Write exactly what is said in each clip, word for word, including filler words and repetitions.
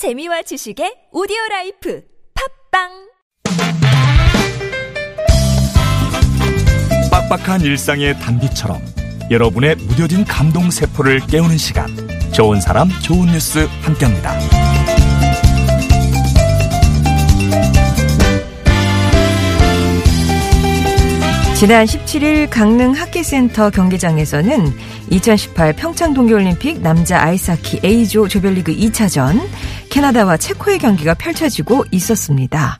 재미와 지식의 오디오라이프 팝빵! 빡빡한 일상의 단비처럼 여러분의 무뎌진 감동세포를 깨우는 시간, 좋은 사람 좋은 뉴스 함께합니다. 지난 십칠 일 강릉 하키센터 경기장에서는 이천십팔 평창 동계올림픽 남자 아이스하키 A조 조별리그 이 차전 캐나다와 체코의 경기가 펼쳐지고 있었습니다.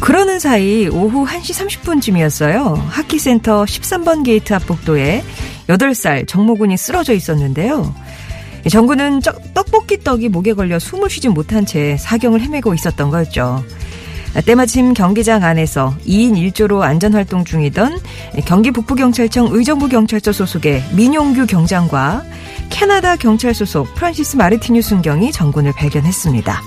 그러는 사이 오후 한 시 삼십 분쯤이었어요. 하키센터 십삼 번 게이트 앞복도에 여덟 살 정모군이 쓰러져 있었는데요. 정군은 떡볶이 떡이 목에 걸려 숨을 쉬지 못한 채 사경을 헤매고 있었던 거였죠. 때마침 경기장 안에서 이 인 일 조로 안전활동 중이던 경기 북부경찰청 의정부경찰서 소속의 민용규 경장과 캐나다 경찰 소속 프란시스 마르티뉴 순경이 정군을 발견했습니다.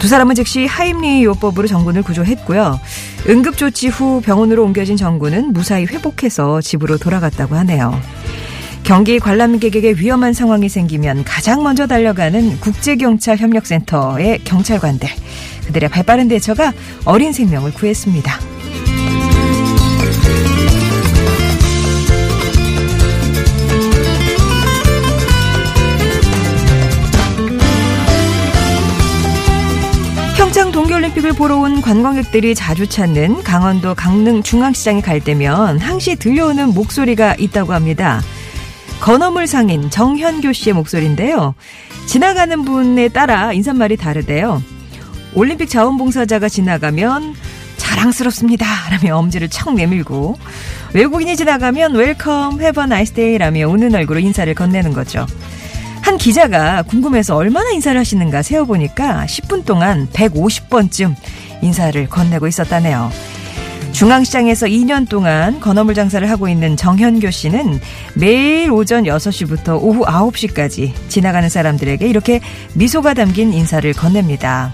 두 사람은 즉시 하임리 요법으로 정군을 구조했고요. 응급조치 후 병원으로 옮겨진 정군은 무사히 회복해서 집으로 돌아갔다고 하네요. 경기 관람객에게 위험한 상황이 생기면 가장 먼저 달려가는 국제경찰협력센터의 경찰관들. 그들의 발빠른 대처가 어린 생명을 구했습니다. 평창 동계올림픽을 보러 온 관광객들이 자주 찾는 강원도 강릉 중앙시장에 갈 때면 항시 들려오는 목소리가 있다고 합니다. 건어물 상인 정현교 씨의 목소리인데요. 지나가는 분에 따라 인사말이 다르대요. 올림픽 자원봉사자가 지나가면 자랑스럽습니다 라며 엄지를 척 내밀고, 외국인이 지나가면 웰컴, have a nice day 라며 웃는 얼굴로 인사를 건네는 거죠. 한 기자가 궁금해서 얼마나 인사를 하시는가 세어보니까 십 분 동안 백오십 번쯤 인사를 건네고 있었다네요. 중앙시장에서 이 년 동안 건어물 장사를 하고 있는 정현교 씨는 매일 오전 여섯 시부터 오후 아홉 시까지 지나가는 사람들에게 이렇게 미소가 담긴 인사를 건넵니다.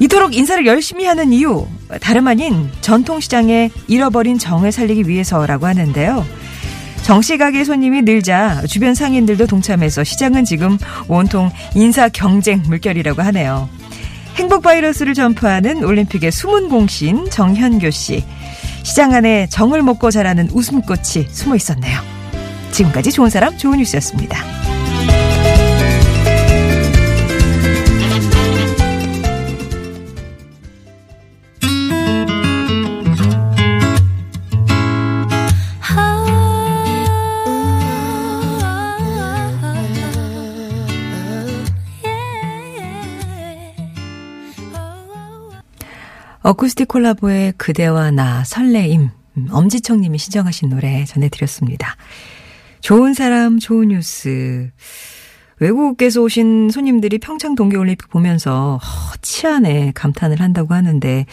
이토록 인사를 열심히 하는 이유, 다름 아닌 전통시장의 잃어버린 정을 살리기 위해서라고 하는데요. 정씨 가게 손님이 늘자 주변 상인들도 동참해서 시장은 지금 온통 인사 경쟁 물결이라고 하네요. 행복 바이러스를 전파하는 올림픽의 숨은 공신 정현교 씨. 시장 안에 정을 먹고 자라는 웃음꽃이 숨어 있었네요. 지금까지 좋은 사람 좋은 뉴스였습니다. 어쿠스틱 콜라보의 그대와 나 설레임, 엄지청님이 신청하신 노래 전해드렸습니다. 좋은 사람 좋은 뉴스. 외국에서 오신 손님들이 평창 동계올림픽 보면서 치안에 감탄을 한다고 하는데,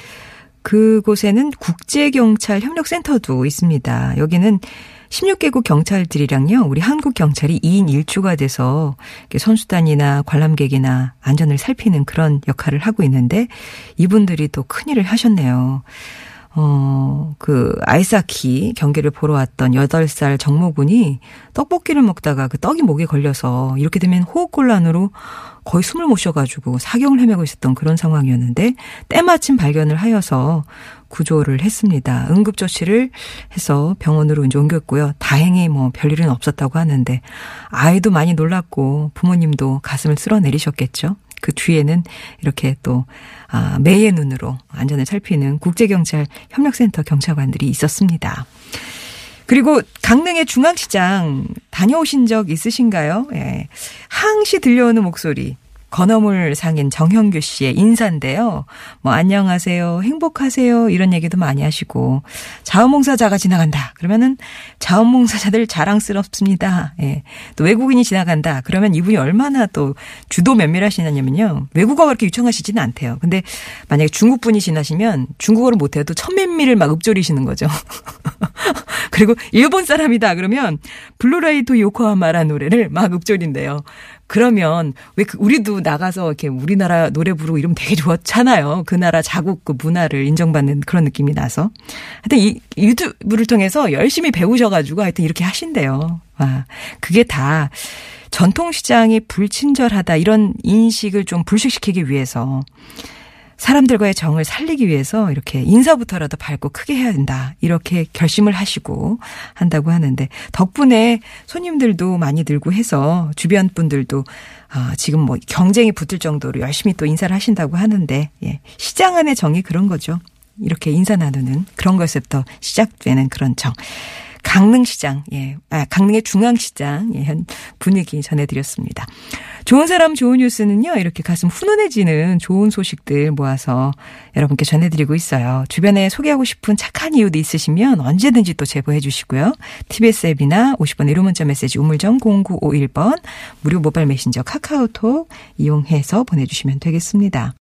그곳에는 국제경찰협력센터도 있습니다. 여기는 십육 개국 경찰들이랑요, 우리 한국 경찰이 이 인 일 조가 돼서 선수단이나 관람객이나 안전을 살피는 그런 역할을 하고 있는데, 이분들이 또 큰일을 하셨네요. 어, 그 아이스하키 경기를 보러 왔던 여덟 살 정모군이 떡볶이를 먹다가 그 떡이 목에 걸려서 이렇게 되면 호흡곤란으로 거의 숨을 못 쉬어가지고 사경을 헤매고 있었던 그런 상황이었는데, 때마침 발견을 하여서 구조를 했습니다. 응급조치를 해서 병원으로 이제 옮겼고요. 다행히 뭐 별일은 없었다고 하는데, 아이도 많이 놀랐고 부모님도 가슴을 쓸어내리셨겠죠. 그 뒤에는 이렇게 또 아, 매의 눈으로 안전을 살피는 국제경찰협력센터 경찰관들이 있었습니다. 그리고 강릉의 중앙시장 다녀오신 적 있으신가요? 예. 항시 들려오는 목소리, 건어물 상인 정현규 씨의 인사인데요. 뭐 안녕하세요, 행복하세요 이런 얘기도 많이 하시고, 자원봉사자가 지나간다 그러면은 자원봉사자들 자랑스럽습니다. 예. 또 외국인이 지나간다 그러면 이분이 얼마나 또 주도 면밀하시냐면요, 외국어가 그렇게 유창하시지는 않대요. 근데 만약에 중국 분이 지나시면 중국어를 못해도 천면미를 막 읊조리시는 거죠. 그리고 일본 사람이다 그러면 블루라이트 요코하마라는 노래를 막 읊조린대요. 그러면 왜 그 우리도 나가서 이렇게 우리나라 노래 부르고 이러면 되게 좋잖아요. 그 나라 자국 그 문화를 인정받는 그런 느낌이 나서. 하여튼 이 유튜브를 통해서 열심히 배우셔가지고 하여튼 이렇게 하신대요. 아, 그게 다 전통시장이 불친절하다 이런 인식을 좀 불식시키기 위해서 사람들과의 정을 살리기 위해서 이렇게 인사부터라도 밝고 크게 해야 된다. 이렇게 결심을 하시고 한다고 하는데 덕분에 손님들도 많이 늘고 해서 주변 분들도 아, 지금 뭐 경쟁이 붙을 정도로 열심히 또 인사를 하신다고 하는데 예. 시장 안의 정이 그런 거죠. 이렇게 인사 나누는 그런 것에서부터 시작되는 그런 정. 강릉시장, 예, 아, 강릉의 중앙시장, 예, 현 분위기 전해드렸습니다. 좋은 사람 좋은 뉴스는요, 이렇게 가슴 훈훈해지는 좋은 소식들 모아서 여러분께 전해드리고 있어요. 주변에 소개하고 싶은 착한 이유도 있으시면 언제든지 또 제보해 주시고요. 티비에스 앱이나 오십 번의 일 호 문자 메시지 우물정 공구오일 번, 무료 모바일 메신저 카카오톡 이용해서 보내주시면 되겠습니다.